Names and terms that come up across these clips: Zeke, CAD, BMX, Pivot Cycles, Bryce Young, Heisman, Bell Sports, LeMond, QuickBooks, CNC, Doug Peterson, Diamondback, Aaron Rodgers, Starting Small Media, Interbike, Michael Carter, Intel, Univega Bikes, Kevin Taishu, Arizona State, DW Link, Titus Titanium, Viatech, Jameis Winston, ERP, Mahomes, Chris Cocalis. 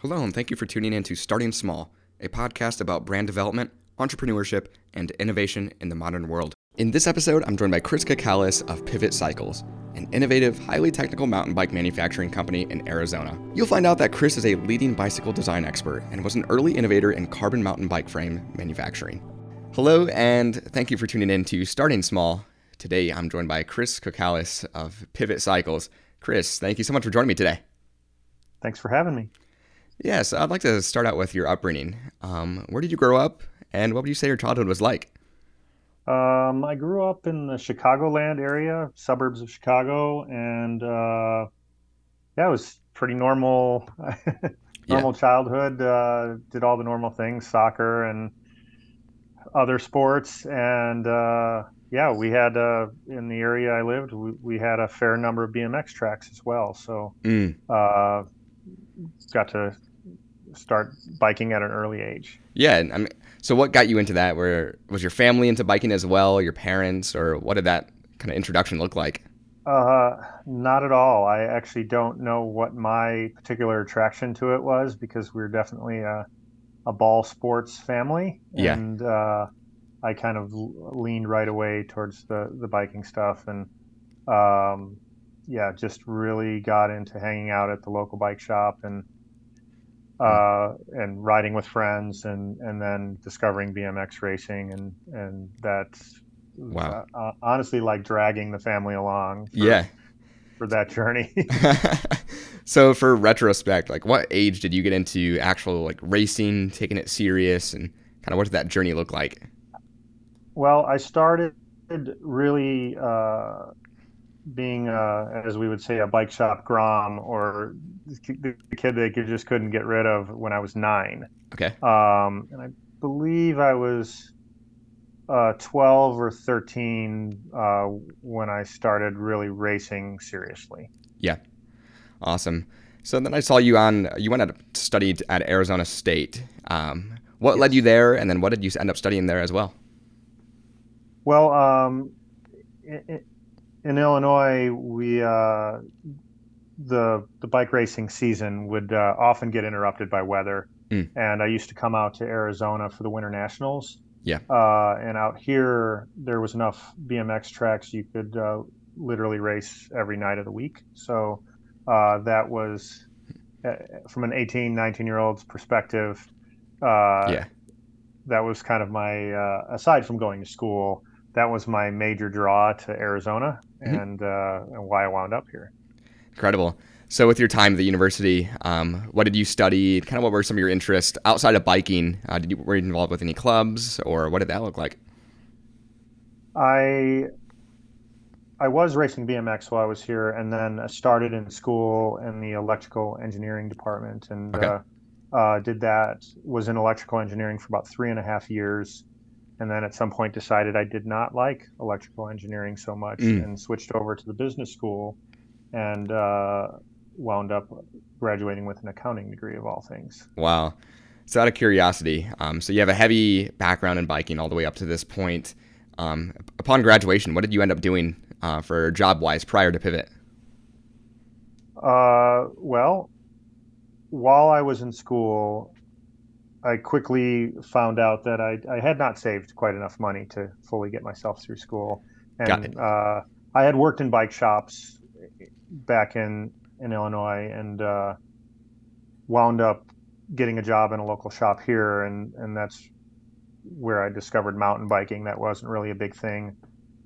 Hello, and thank you for tuning in to Starting Small, a podcast about brand development, entrepreneurship, and innovation in the modern world. In this episode, I'm joined by Chris Cocalis of Pivot Cycles, an innovative, highly technical mountain bike manufacturing company in Arizona. You'll find out that Chris is a leading bicycle design expert and was an early innovator in carbon mountain bike frame manufacturing. Hello, and thank you for tuning in to Starting Small. Today, I'm joined by Chris Cocalis of Pivot Cycles. Chris, thank you so much for joining me today. Thanks for having me. Yeah, so I'd like to start out with your upbringing. Where did you grow up, and what would you say your childhood was like? I grew up in the Chicagoland area, suburbs of Chicago, and it was pretty normal, childhood. Did all the normal things, soccer and other sports, and we had in the area I lived, we had a fair number of BMX tracks as well. So got to start biking at an early age. Yeah. I mean, so what got you into that? Was your family into biking as well? Your parents? Or what did that kind of introduction look like? Not at all. I actually don't know what my particular attraction to it was, because we're definitely a ball sports family. Yeah. And I kind of leaned right away towards the biking stuff. And just really got into hanging out at the local bike shop and riding with friends, and then discovering BMX racing, and that's wow. Honestly like dragging the family along for that journey. So for retrospect, like what age did you get into actual like racing, taking it serious, and kind of what did that journey look like? Well, I started really being as we would say a bike shop grom, or the kid that you just couldn't get rid of, when I was 9. Okay. And I believe I was 12 or 13 when I started really racing seriously. Yeah. Awesome. So then I saw you went out to study at Arizona State. What led you there, and then what did you end up studying there as well? Well, in Illinois, we the bike racing season would often get interrupted by weather, and I used to come out to Arizona for the Winter Nationals. Yeah. And out here, there was enough BMX tracks you could literally race every night of the week. So that was, from an 18, 19-year-old's perspective, that was kind of my, aside from going to school, that was my major draw to Arizona. And why I wound up here. Incredible. So with your time at the university, what did you study? Kind of what were some of your interests outside of biking? Were you involved with any clubs, or what did that look like? I was racing BMX while I was here, and then I started in school in the electrical engineering department, and was in electrical engineering for about 3.5 years. And then at some point decided I did not like electrical engineering so much and switched over to the business school, and wound up graduating with an accounting degree of all things. Wow. So out of curiosity, so you have a heavy background in biking all the way up to this point. Upon graduation, what did you end up doing for job-wise prior to Pivot? Well, while I was in school, I quickly found out that I had not saved quite enough money to fully get myself through school. And I had worked in bike shops back in Illinois, and wound up getting a job in a local shop here. And that's where I discovered mountain biking. That wasn't really a big thing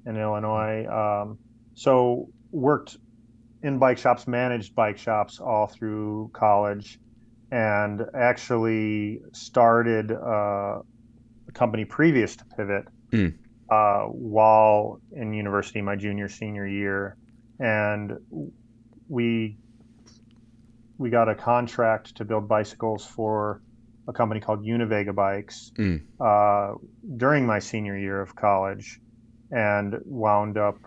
in Illinois. So worked in bike shops, managed bike shops all through college, and actually started a company previous to Pivot while in university, my junior, senior year. And we got a contract to build bicycles for a company called Univega Bikes during my senior year of college, and wound up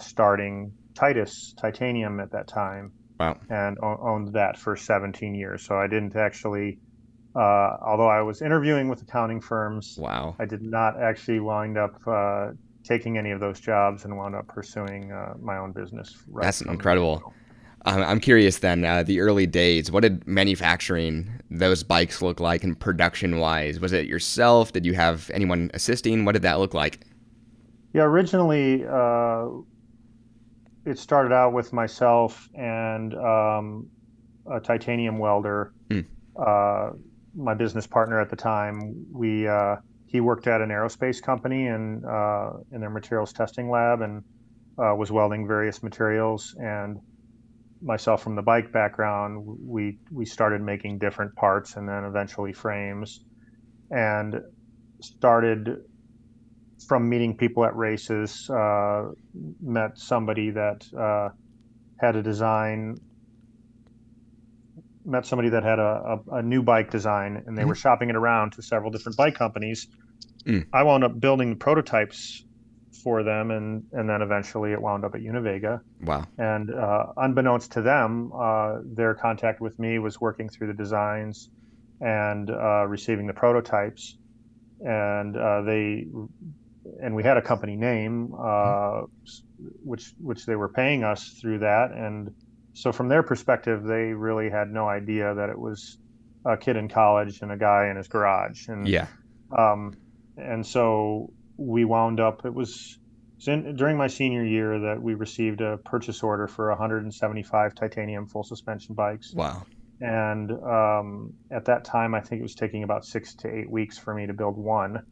starting Titus Titanium at that time. Wow. And owned that for 17 years. So I didn't actually, although I was interviewing with accounting firms, I did not actually wind up taking any of those jobs, and wound up pursuing my own business. That's incredible. I'm curious then, the early days, what did manufacturing those bikes look like in production-wise? Was it yourself? Did you have anyone assisting? What did that look like? Yeah, originally it started out with myself and a titanium welder, my business partner at the time. He worked at an aerospace company and in their materials testing lab and was welding various materials. And myself from the bike background, we started making different parts and then eventually frames, and started from meeting people at races. Met somebody that had a design, met somebody that had a new bike design, and they were shopping it around to several different bike companies. I wound up building prototypes for them, and then eventually it wound up at Univega. Wow. And unbeknownst to them, their contact with me was working through the designs and receiving the prototypes. And we had a company name, which they were paying us through that. And so from their perspective, they really had no idea that it was a kid in college and a guy in his garage. And yeah. And so we wound up, during my senior year that we received a purchase order for 175 titanium full suspension bikes. Wow. And at that time, I think it was taking about 6 to 8 weeks for me to build one.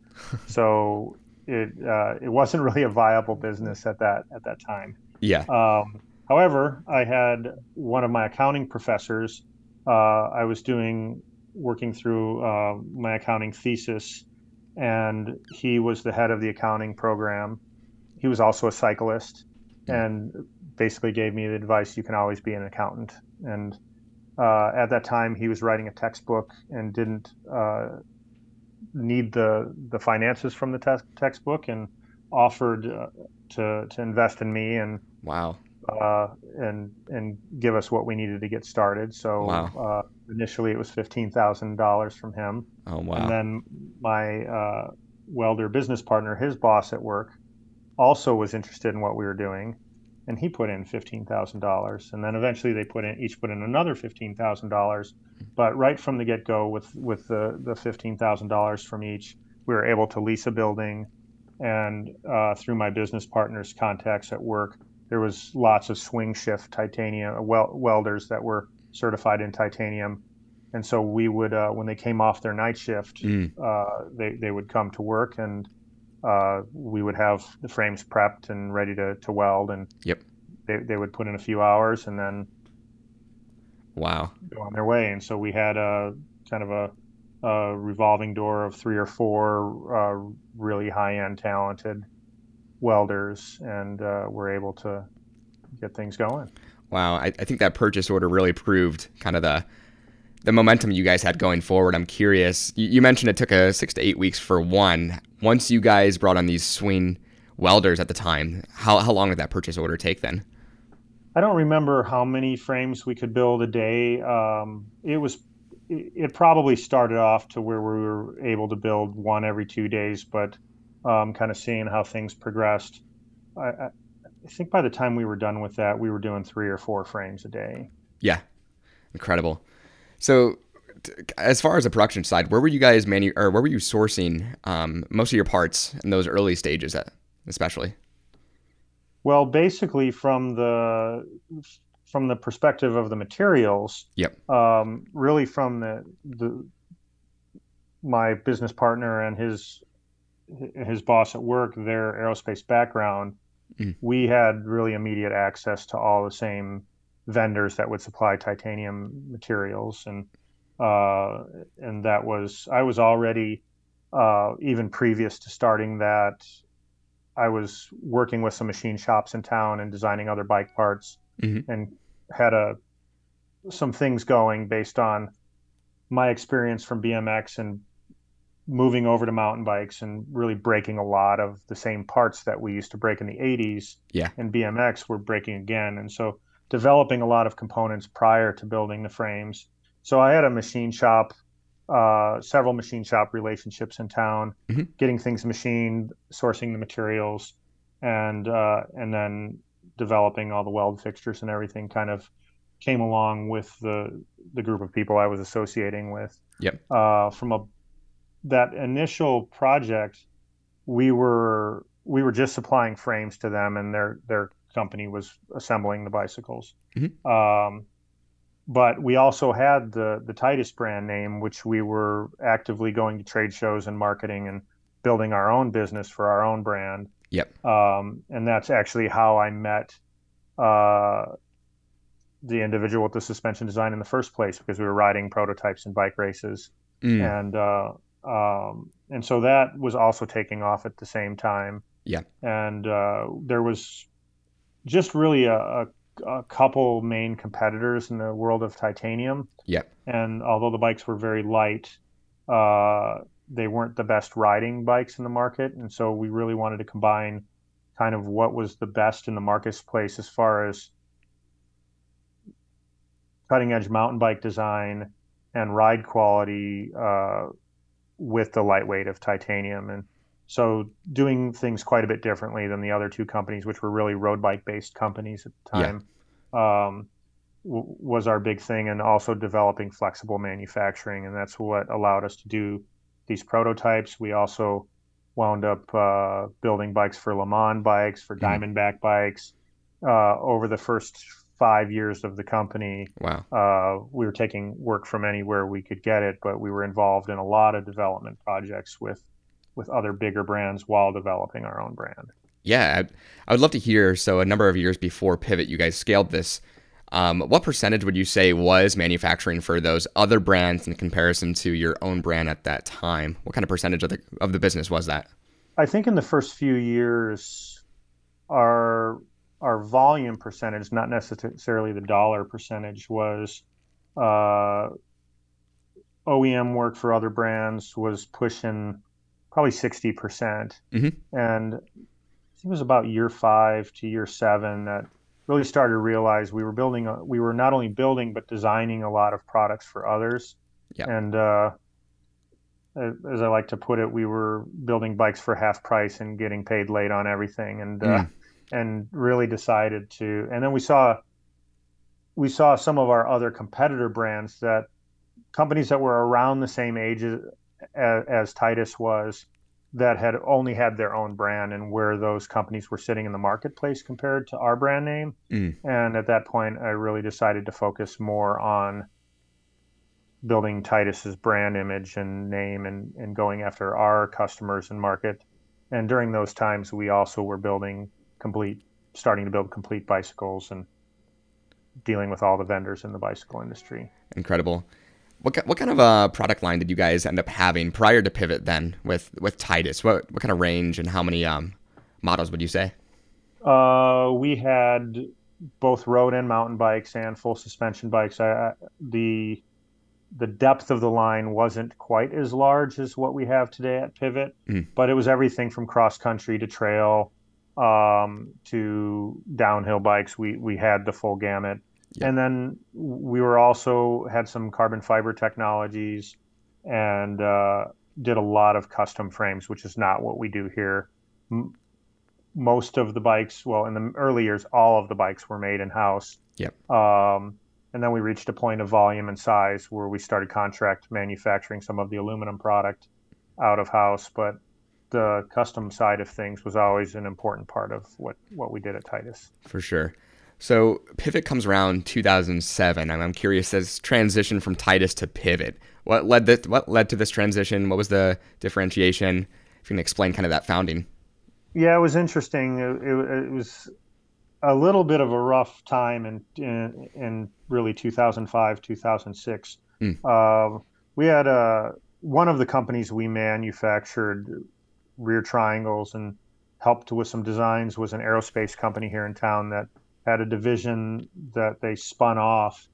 So it wasn't really a viable business at that time. Yeah. However, I had one of my accounting professors. I was working through my accounting thesis, and he was the head of the accounting program. He was also a cyclist, and basically gave me the advice: you can always be an accountant. And at that time, he was writing a textbook and didn't need the finances from the textbook, and offered to invest in me. And wow. And give us what we needed to get started. So wow. Initially it was $15,000 from him. Oh wow! And then my welder business partner, his boss at work, also was interested in what we were doing, and he put in $15,000. And then eventually they each put in another $15,000. But right from the get go, with the $15,000 from each, we were able to lease a building, and through my business partner's contacts at work, there was lots of swing shift titanium welders that were certified in titanium. And so we would, when they came off their night shift, they would come to work, and we would have the frames prepped and ready to weld. And yep. they would put in a few hours and then wow. go on their way. And so we had a kind of a revolving door of 3 or 4 really high-end talented welders, and we're able to get things going. Wow. I think that purchase order really proved kind of the momentum you guys had going forward. I'm curious, you mentioned it took 6 to 8 weeks for one. Once you guys brought on these swing welders at the time, how long did that purchase order take then? I don't remember how many frames we could build a day. It probably started off to where we were able to build one every 2 days, but kind of seeing how things progressed, I think by the time we were done with that, we were doing 3 or 4 frames a day. Yeah, incredible. So, as far as the production side, where were you guys where were you sourcing most of your parts in those early stages, especially? Well, basically from the perspective of the materials. Yep. Really from my business partner and his boss at work, their aerospace background, we had really immediate access to all the same vendors that would supply titanium materials. And that was, I was already, even previous to starting that, I was working with some machine shops in town and designing other bike parts, and had some things going based on my experience from BMX and moving over to mountain bikes, and really breaking a lot of the same parts that we used to break in the 80s. Yeah. And BMX, we're breaking again. And so developing a lot of components prior to building the frames. So I had a machine shop, several machine shop relationships in town, getting things machined, sourcing the materials, and then developing all the weld fixtures and everything kind of came along with the group of people I was associating with. Yep. From that initial project, we were just supplying frames to them, and their company was assembling the bicycles. Mm-hmm. But we also had the Titus brand name, which we were actively going to trade shows and marketing and building our own business for our own brand. Yep. And that's actually how I met the individual with the suspension design in the first place, because we were riding prototypes in bike races. Mm. And so that was also taking off at the same time. Yeah. And there was just really a couple main competitors in the world of titanium. Yeah. And although the bikes were very light, they weren't the best riding bikes in the market. And so we really wanted to combine kind of what was the best in the marketplace as far as cutting edge mountain bike design and ride quality with the lightweight of titanium. And so doing things quite a bit differently than the other two companies, which were really road bike based companies at the time, was our big thing. And also developing flexible manufacturing. And that's what allowed us to do these prototypes. We also wound up building bikes for LeMond bikes, for Diamondback bikes. Over the first 5 years of the company, wow. We were taking work from anywhere we could get it, but we were involved in a lot of development projects with other bigger brands while developing our own brand. Yeah, I would love to hear. So a number of years before Pivot, you guys scaled this. What percentage would you say was manufacturing for those other brands in comparison to your own brand at that time? What kind of percentage of the business was that? I think in the first few years, our volume percentage, not necessarily the dollar percentage, was OEM work for other brands was pushing probably 60%. Mm-hmm. And it was about year 5 to year 7 that really started to realize we were not only building, but designing a lot of products for others. Yep. And as I like to put it, we were building bikes for half price and getting paid late on everything. And and really decided to, and then we saw some of our other competitor brands, that companies that were around the same age as Titus was, that had only had their own brand, and where those companies were sitting in the marketplace compared to our brand name. Mm. And at that point, I really decided to focus more on building Titus's brand image and name, and going after our customers and market. And during those times, we also were starting to build complete bicycles and dealing with all the vendors in the bicycle industry. Incredible. What kind of a product line did you guys end up having prior to Pivot then with Titus? What kind of range and how many models would you say? We had both road and mountain bikes and full suspension bikes. The depth of the line wasn't quite as large as what we have today at Pivot, but it was everything from cross country to trail to downhill bikes. We had the full gamut. Yeah. And then we were also had some carbon fiber technologies, and did a lot of custom frames, which is not what we do here. Most of the bikes, well, in the early years, all of the bikes were made in-house. Yep. And then we reached a point of volume and size where we started contract manufacturing some of the aluminum product out of house, but the custom side of things was always an important part of what we did at Titus. For sure. So Pivot comes around 2007, and I'm curious, this transition from Titus to Pivot, what led to this transition? What was the differentiation? If you can explain kind of that founding. Yeah, it was interesting. It was a little bit of a rough time in really 2005, 2006. We had one of the companies we manufactured rear triangles and helped with some designs was an aerospace company here in town that had a division that they spun off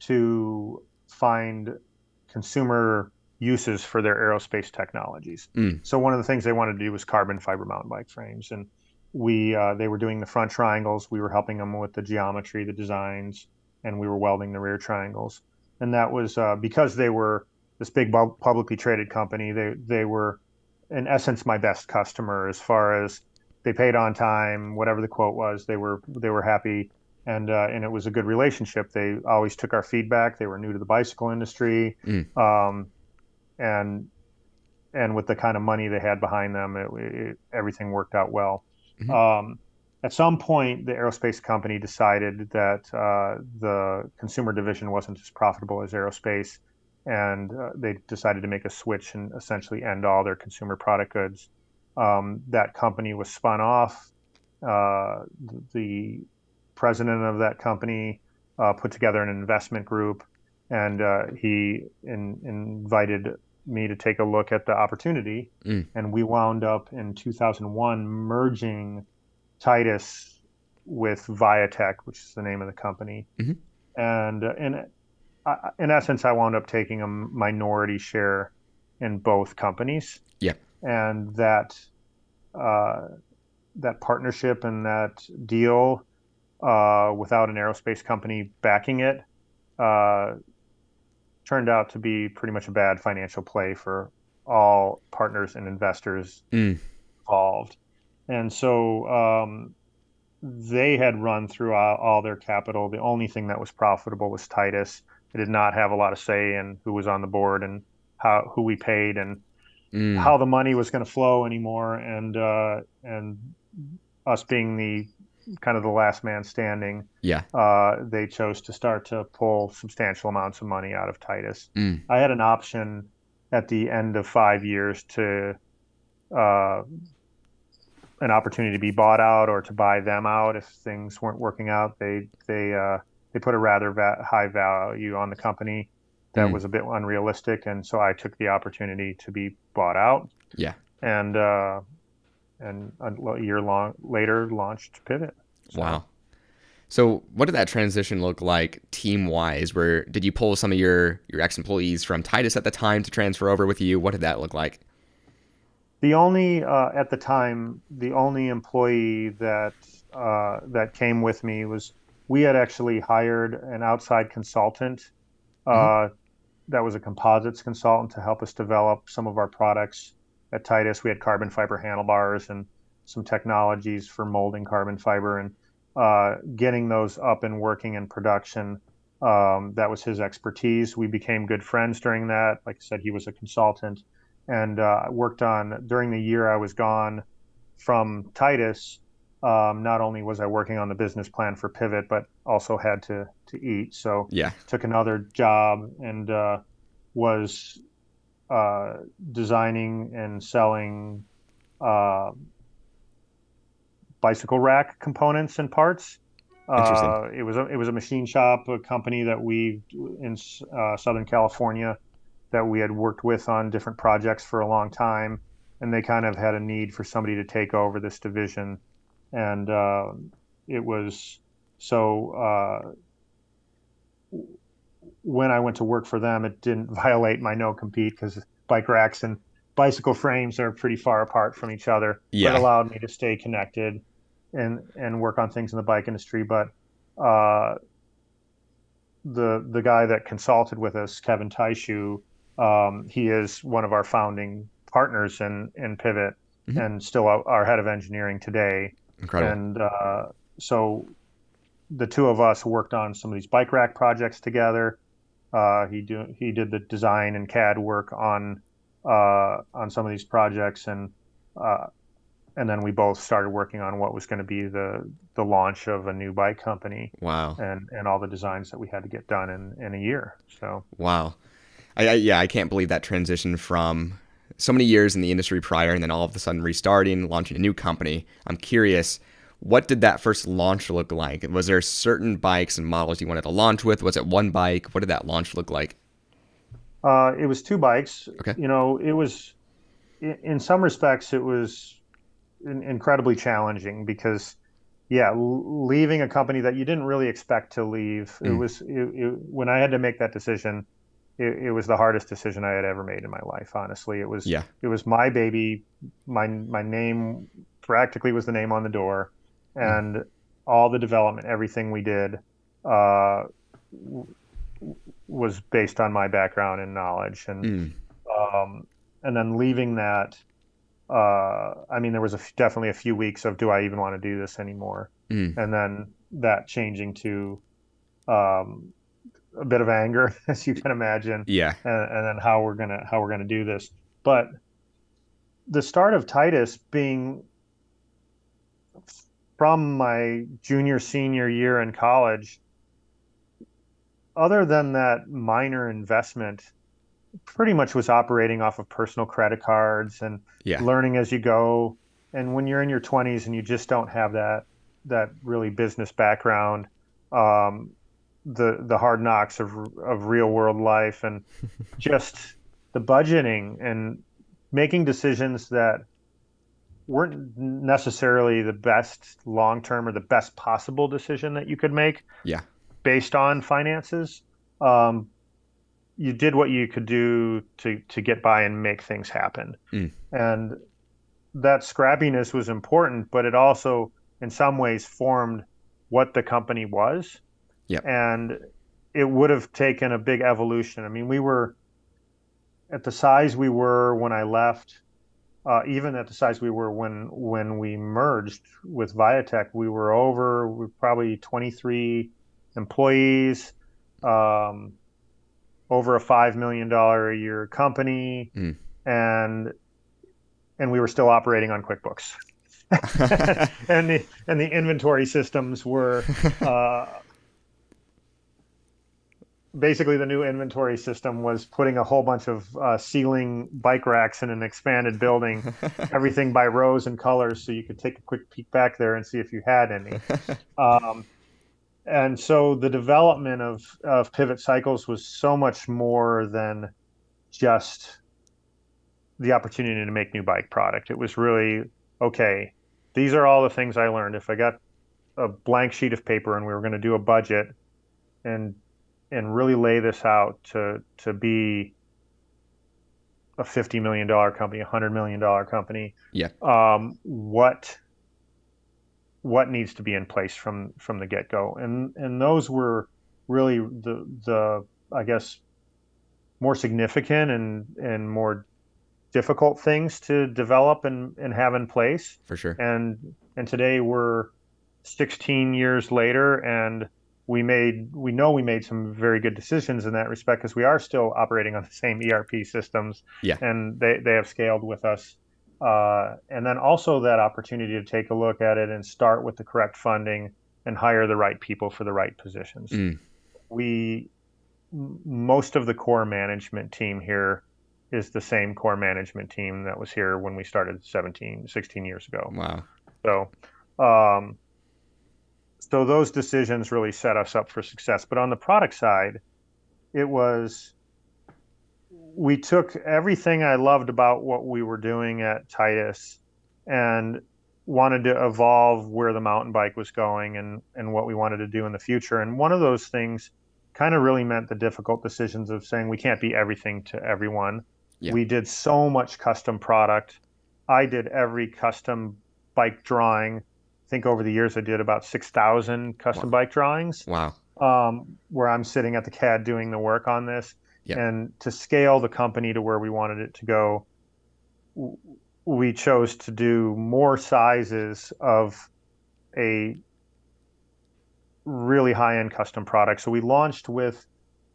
to find consumer uses for their aerospace technologies. Mm. So one of the things they wanted to do was carbon fiber mountain bike frames. And they were doing the front triangles. We were helping them with the geometry, the designs, and we were welding the rear triangles. And that was because they were this big publicly traded company. They were, in essence, my best customer as far as they paid on time, whatever the quote was. They were happy, And it was a good relationship. They always took our feedback. They were new to the bicycle industry. And with the kind of money they had behind them, everything worked out well. At some point, the aerospace company decided that the consumer division wasn't as profitable as aerospace, and they decided to make a switch and essentially end all their consumer product goods. That company was spun off. The president of that company put together an investment group, and he invited me to take a look at the opportunity. And we wound up in 2001 merging Titus with Viatech, which is the name of the company. And in essence, I wound up taking a minority share in both companies. And that partnership and that deal, without an aerospace company backing it, turned out to be pretty much a bad financial play for all partners and investors involved. And so they had run through all their capital. The only thing that was profitable was Titus. They did not have a lot of say in who was on the board and how, who we paid, and how the money was going to flow anymore. And us being the kind of the last man standing, they chose to start to pull substantial amounts of money out of Titus. I had an option at the end of 5 years to an opportunity to be bought out or to buy them out if things weren't working out. They put a rather high value on the company that was a bit unrealistic, and so I took the opportunity to be bought out. And a year long later launched Pivot. Wow. So what did that transition look like team wise? Where did you pull some of your ex-employees from Titus at the time to transfer over with you? What did that look like? The only, at the time, the only employee that, that came with me was, we had actually hired an outside consultant. That was a composites consultant to help us develop some of our products. At Titus, we had carbon fiber handlebars and some technologies for molding carbon fiber, and getting those up and working in production. That was his expertise. We became good friends during that. Like I said, he was a consultant, and worked on, during the year I was gone from Titus, not only was I working on the business plan for Pivot, but also had to eat. So took another job and was... designing and selling bicycle rack components and parts. It was a machine shop, a company that we in Southern California that we had worked with on different projects for a long time, and they kind of had a need for somebody to take over this division, and it was so. When I went to work for them, it didn't violate my no-compete because bike racks and bicycle frames are pretty far apart from each other. Yeah. It allowed me to stay connected and work on things in the bike industry. But the guy that consulted with us, Kevin Taishu, he is one of our founding partners in Pivot and still our head of engineering today. Incredible. And so the two of us worked on some of these bike rack projects together. He did the design and CAD work on some of these projects, and then we both started working on what was going to be the launch of a new bike company. Wow! And all the designs that we had to get done in a year. So wow, I can't believe that transition from so many years in the industry prior, and then all of a sudden restarting, launching a new company. I'm curious. What did that first launch look like? Was there certain bikes and models you wanted to launch with? Was it one bike? What did that launch look like? It was two bikes. Okay. You know, it was, in some respects, it was incredibly challenging because, leaving a company that you didn't really expect to leave. When I had to make that decision, it was the hardest decision I had ever made in my life, honestly. It was, it was my baby. My name practically was the name on the door. And all the development, everything we did, was based on my background and knowledge. And and then leaving that, I mean, there was definitely a few weeks of, do I even want to do this anymore? And then that changing to a bit of anger, as you can imagine. Yeah. And then how we're gonna do this. But the start of Titus being from my junior, senior year in college, other than that minor investment, pretty much was operating off of personal credit cards and learning as you go. And when you're in your 20s and you just don't have that really business background, the hard knocks of real world life and just the budgeting and making decisions that weren't necessarily the best long-term or the best possible decision that you could make based on finances. You did what you could do to get by and make things happen. Mm. And that scrappiness was important, but it also in some ways formed what the company was. Yep. And it would have taken a big evolution. I mean, we were at the size we were when I left, even at the size we were when we merged with Viatech, we were probably 23 employees, over a $5 million a year company. Mm. And we were still operating on QuickBooks. and the inventory systems were, basically the new inventory system was putting a whole bunch of ceiling bike racks in an expanded building, everything by rows and colors, so you could take a quick peek back there and see if you had any. And so the development of Pivot Cycles was so much more than just the opportunity to make new bike product. It was really, okay, these are all the things I learned. If I got a blank sheet of paper and we were going to do a budget and really lay this out to be a $50 million company, a $100 million company. Yeah. What needs to be in place from the get-go? And those were really the I guess more significant and more difficult things to develop and have in place. For sure. And today we're 16 years later, and we made some very good decisions in that respect, because we are still operating on the same ERP systems, and they have scaled with us. And then also that opportunity to take a look at it and start with the correct funding and hire the right people for the right positions. Mm. Most of the core management team here is the same core management team that was here when we started 16 years ago. Wow. So those decisions really set us up for success. But on the product side, we took everything I loved about what we were doing at Titus and wanted to evolve where the mountain bike was going and what we wanted to do in the future. And one of those things kind of really meant the difficult decisions of saying we can't be everything to everyone. Yeah. We did so much custom product. I did every custom bike drawing. I think over the years I did about 6,000 custom bike drawings. Wow. Where I'm sitting at the CAD doing the work on this. Yep. And to scale the company to where we wanted it to go, we chose to do more sizes of a really high-end custom product. So we launched with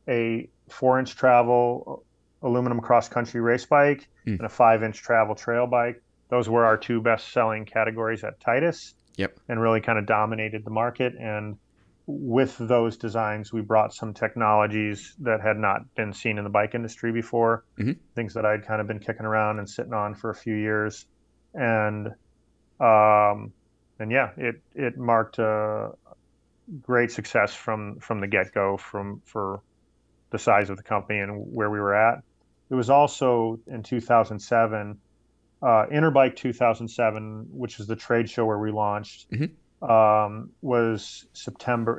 a 4-inch travel aluminum cross-country race bike and a 5-inch travel trail bike. Those were our two best-selling categories at Titus. Yep. And really kind of dominated the market. And with those designs, we brought some technologies that had not been seen in the bike industry before, things that I'd kind of been kicking around and sitting on for a few years. And yeah, it marked a great success from the get-go for the size of the company and where we were at. It was also in 2007... Interbike 2007, which is the trade show where we launched, was September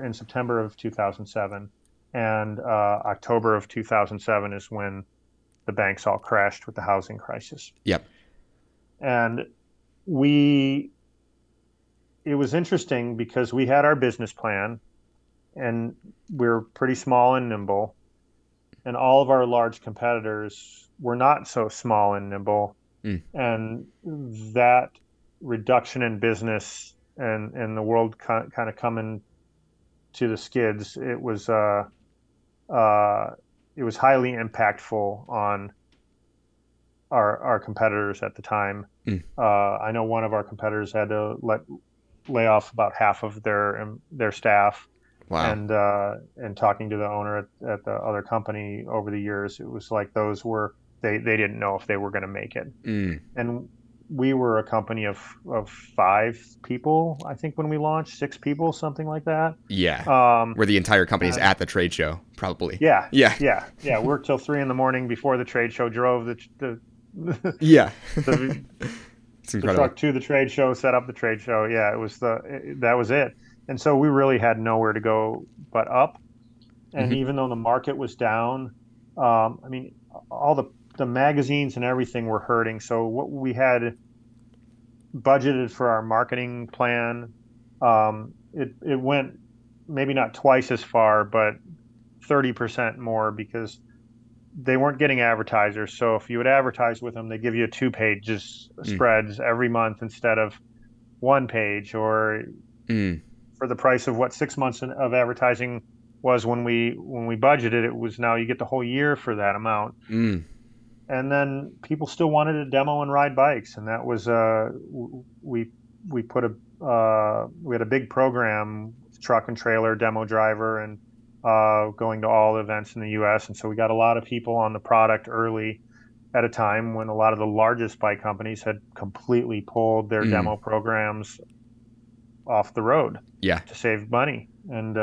of 2007, and October of 2007 is when the banks all crashed with the housing crisis. Yep. And it was interesting because we had our business plan, and we were pretty small and nimble, and all of our large competitors were not so small and nimble. Mm. And that reduction in business and the world kind of coming to the skids, it was highly impactful on our competitors at the time. I know one of our competitors had to lay off about half of their staff. Wow. And talking to the owner at the other company over the years, it was like those were, they didn't know if they were going to make it. And we were a company of 5 people, I think, when we launched, 6 people, something like that. Yeah. Where the entire company's at the trade show, probably. Yeah. Yeah. Yeah. Yeah. Worked till 3 a.m. before the trade show, drove the yeah. It's incredible. The truck to the trade show, set up the trade show. Yeah. It was that was it. And so we really had nowhere to go but up. And even though the market was down, I mean, all the magazines and everything were hurting. So what we had budgeted for our marketing plan, it went maybe not twice as far, but 30% more, because they weren't getting advertisers. So if you would advertise with them, they give you a 2-page spreads every month instead of 1 page, or for the price of what 6 months of advertising was when we budgeted, it was now you get the whole year for that amount. And then people still wanted to demo and ride bikes, and that was we put a we had a big program, truck and trailer demo driver, and going to all events in the U.S. And so we got a lot of people on the product early, at a time when a lot of the largest bike companies had completely pulled their demo programs off the road, to save money. And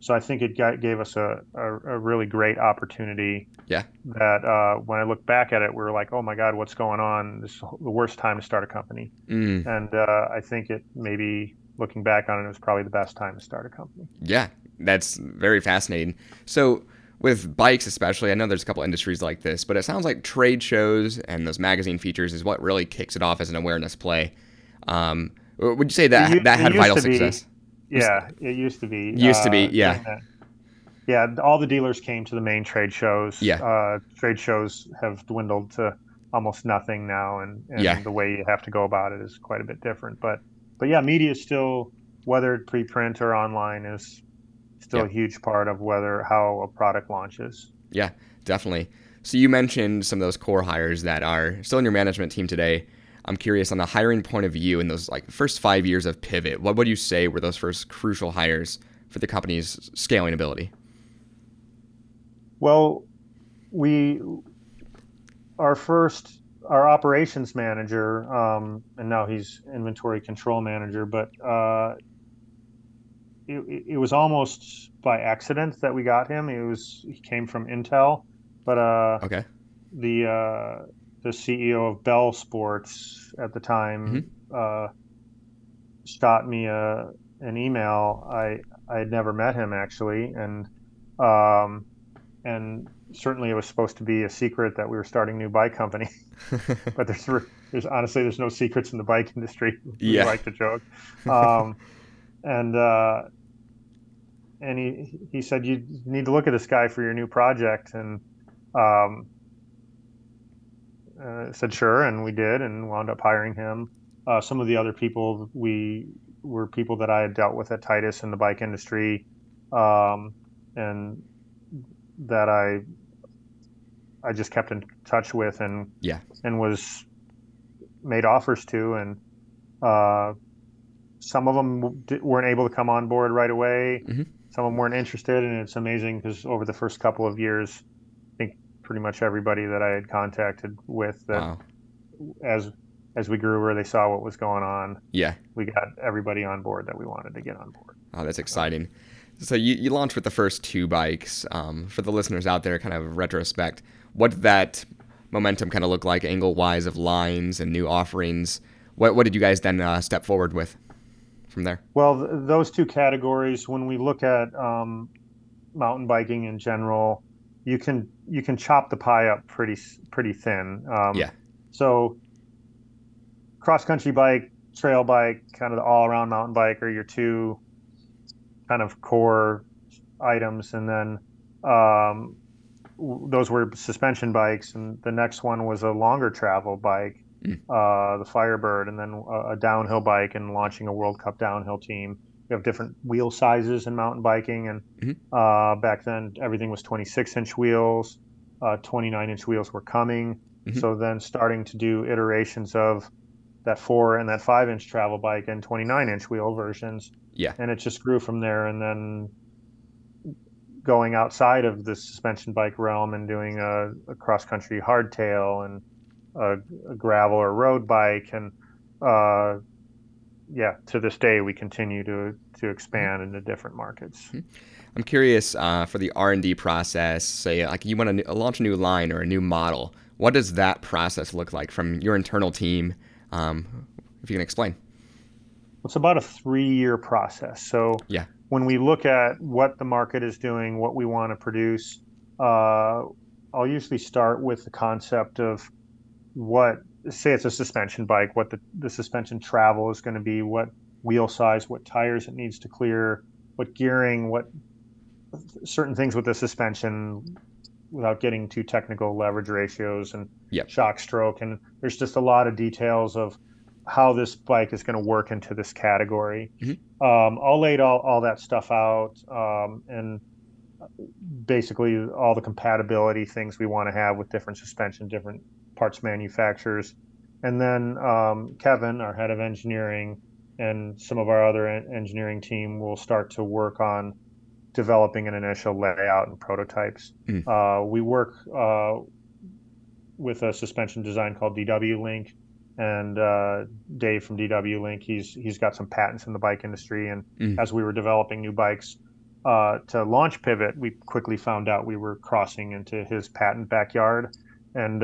so I think it gave us a really great opportunity. Yeah. That when I look back at it, we were like, oh my God, what's going on? This is the worst time to start a company. And I think it maybe looking back on it, it was probably the best time to start a company. Yeah, that's very fascinating. So with bikes especially, I know there's a couple industries like this, but it sounds like trade shows and those magazine features is what really kicks it off as an awareness play. Would you say that had vital success? Yeah, it used to be. Yeah, all the dealers came to the main trade shows. Yeah. Trade shows have dwindled to almost nothing now, and the way you have to go about it is quite a bit different. But yeah, media is still, whether preprint or online, is still a huge part of how a product launches. Yeah, definitely. So you mentioned some of those core hires that are still in your management team today. I'm curious on the hiring point of view in those first 5 years of Pivot. What would you say were those first crucial hires for the company's scaling ability? Well, our operations manager, and now he's inventory control manager, but it was almost by accident that we got him. He came from Intel, but the CEO of Bell Sports at the time shot me an email. I had never met him actually, and certainly it was supposed to be a secret that we were starting a new bike company. But there's honestly no secrets in the bike industry. We like to joke. And he said, you need to look at this guy for your new project, and said sure, and we did, and wound up hiring him. Some of the other people were people that I had dealt with at Titus in the bike industry, and that I just kept in touch with and was made offers to, and some of them weren't able to come on board right away. Some of them weren't interested, and it's amazing because over the first couple of years, pretty much everybody that I had contacted with that as we grew, where they saw what was going on, we got everybody on board that we wanted to get on board. Oh, that's exciting. So you launched with the first 2 bikes. For the listeners out there, kind of retrospect, what did that momentum kind of look like angle wise of lines and new offerings? What did you guys then step forward with from there? Well, those 2 categories, when we look at mountain biking in general, you can chop the pie up pretty thin. So cross country bike, trail bike, kind of the all around mountain bike are your 2 kind of core items, and then those were suspension bikes, and the next one was a longer travel bike, the Firebird, and then a downhill bike, and launching a World Cup downhill team. We have different wheel sizes in mountain biking, and back then everything was 26-inch wheels. 29-inch wheels were coming. So then starting to do iterations of that 4 and that 5-inch travel bike and 29-inch wheel versions. Yeah. And it just grew from there. And then going outside of the suspension bike realm and doing a cross-country hardtail and a gravel or road bike. And yeah, to this day, we continue to expand into different markets. I'm curious for the R&D process, say like you want to launch a new line or a new model. What does that process look like from your internal team? If you can explain. It's about a 3-year process. So when we look at what the market is doing, what we want to produce, I'll usually start with the concept of what, say it's a suspension bike, what the suspension travel is going to be, what wheel size, what tires it needs to clear, what gearing, what certain things with the suspension without getting too technical, leverage ratios and shock stroke. And there's just a lot of details of how this bike is going to work into this category. I'll lay all that stuff out and basically all the compatibility things we want to have with different suspension, different parts manufacturers. And then Kevin, our head of engineering, and some of our other engineering team will start to work on developing an initial layout and prototypes. We work with a suspension design called DW Link, and Dave from DW Link, he's got some patents in the bike industry. And as we were developing new bikes to launch Pivot, we quickly found out we were crossing into his patent backyard. And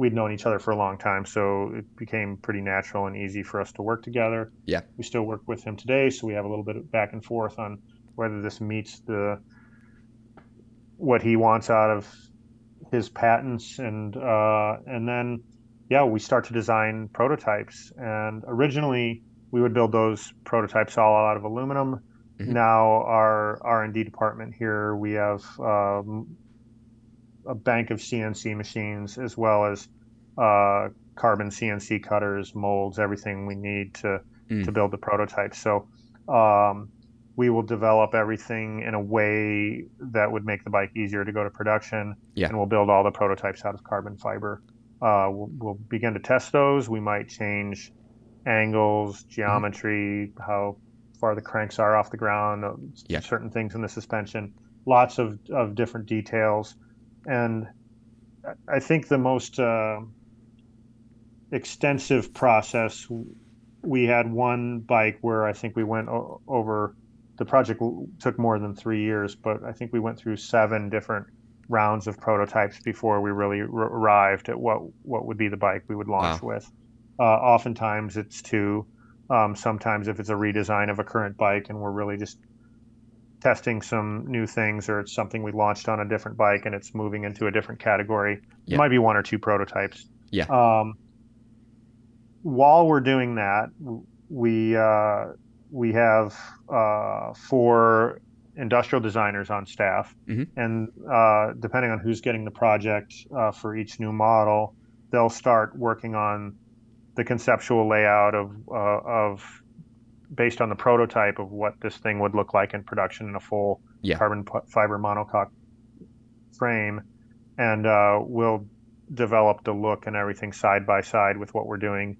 we'd known each other for a long time, so it became pretty natural and easy for us to work together. Yeah, we still work with him today, so we have a little bit of back and forth on whether this meets the what he wants out of his patents. And then, yeah, we start to design prototypes. And originally, we would build those prototypes all out of aluminum. Now, our R&D department here, we have a bank of CNC machines, as well as carbon CNC cutters, molds, everything we need to build the prototype. So we will develop everything in a way that would make the bike easier to go to production. And we'll build all the prototypes out of carbon fiber. We'll begin to test those. We might change angles, geometry, how far the cranks are off the ground, certain things in the suspension, lots of different details. And I think the most extensive process, we had one bike where I think we went over, the project took more than 3 years, but I think we went through 7 different rounds of prototypes before we really arrived at what would be the bike we would launch with. Oftentimes it's 2. Sometimes if it's a redesign of a current bike and we're really just testing some new things, or it's something we launched on a different bike and it's moving into a different category. It might be 1 or 2 prototypes. While we're doing that, we have 4 industrial designers on staff, and depending on who's getting the project for each new model, they'll start working on the conceptual layout of based on the prototype of what this thing would look like in production in a full carbon fiber monocoque frame. And we'll develop the look and everything side by side with what we're doing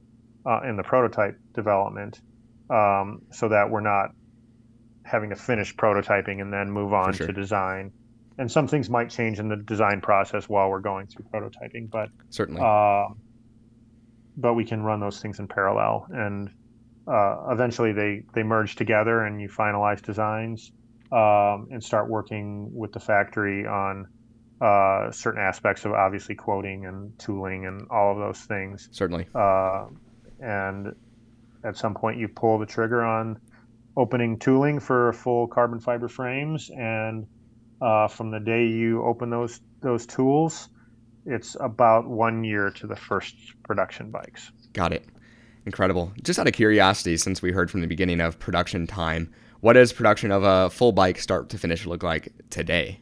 in the prototype development, so that we're not having to finish prototyping and then move on to design. And some things might change in the design process while we're going through prototyping, but certainly, but we can run those things in parallel. And eventually they merge together and you finalize designs and start working with the factory on certain aspects of obviously quoting and tooling and all of those things. Certainly. And at some point you pull the trigger on opening tooling for full carbon fiber frames. And from the day you open those tools, it's about 1 year to the first production bikes. Got it. Incredible. Just out of curiosity, since we heard from the beginning of production time, what does production of a full bike start to finish look like today?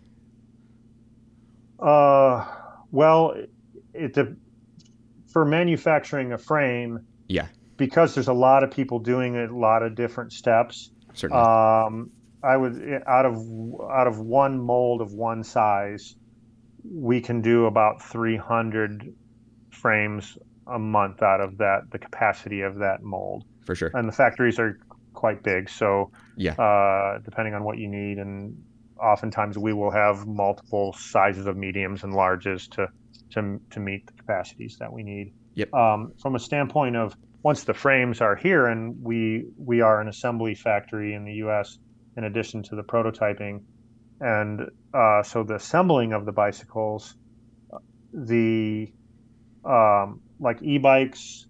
Well, for manufacturing a frame, because there's a lot of people doing a lot of different steps. Certainly. I would, out of one mold of one size, we can do about 300 frames a month out of that, the capacity of that mold. For sure. And the factories are quite big, so yeah. Depending on what you need, and oftentimes we will have multiple sizes of mediums and larges to meet the capacities that we need. Yep. From a standpoint of once the frames are here, and we are an assembly factory in the U.S. in addition to the prototyping, and so the assembling of the bicycles, the like e-bikes,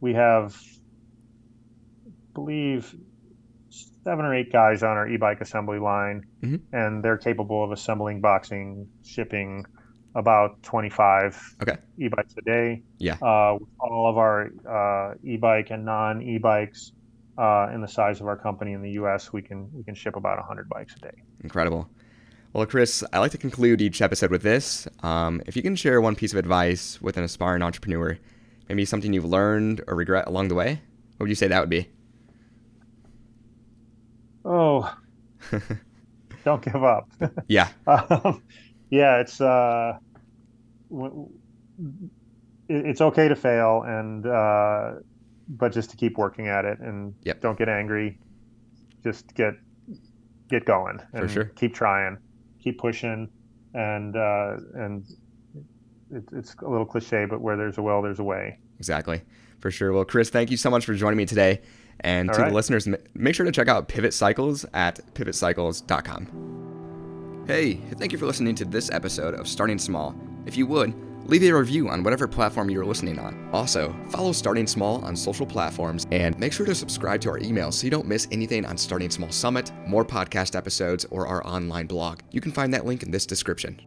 we have, I believe, 7 or 8 guys on our e-bike assembly line, mm-hmm. and they're capable of assembling, boxing, shipping about 25 okay. e-bikes a day. Yeah. All of our e-bike and non-e-bikes. In the size of our company in the U.S., we can ship about 100 bikes a day. Incredible. Well, Chris, I like to conclude each episode with this. If you can share one piece of advice with an aspiring entrepreneur, maybe something you've learned or regret along the way, what would you say that would be? Oh, don't give up. Yeah. Yeah, it's okay to fail, and but just to keep working at it, and yep. don't get angry. Just get going, and for sure. keep trying, keep pushing, and it's a little cliche, but where there's a will, there's a way. Exactly, for sure. Well, Chris, thank you so much for joining me today, and all to right. the listeners, make sure to check out Pivot Cycles at pivotcycles.com. Hey, thank you for listening to this episode of Starting Small. If you would, leave a review on whatever platform you're listening on. Also, follow Starting Small on social platforms, and make sure to subscribe to our email so you don't miss anything on Starting Small Summit, more podcast episodes, or our online blog. You can find that link in this description.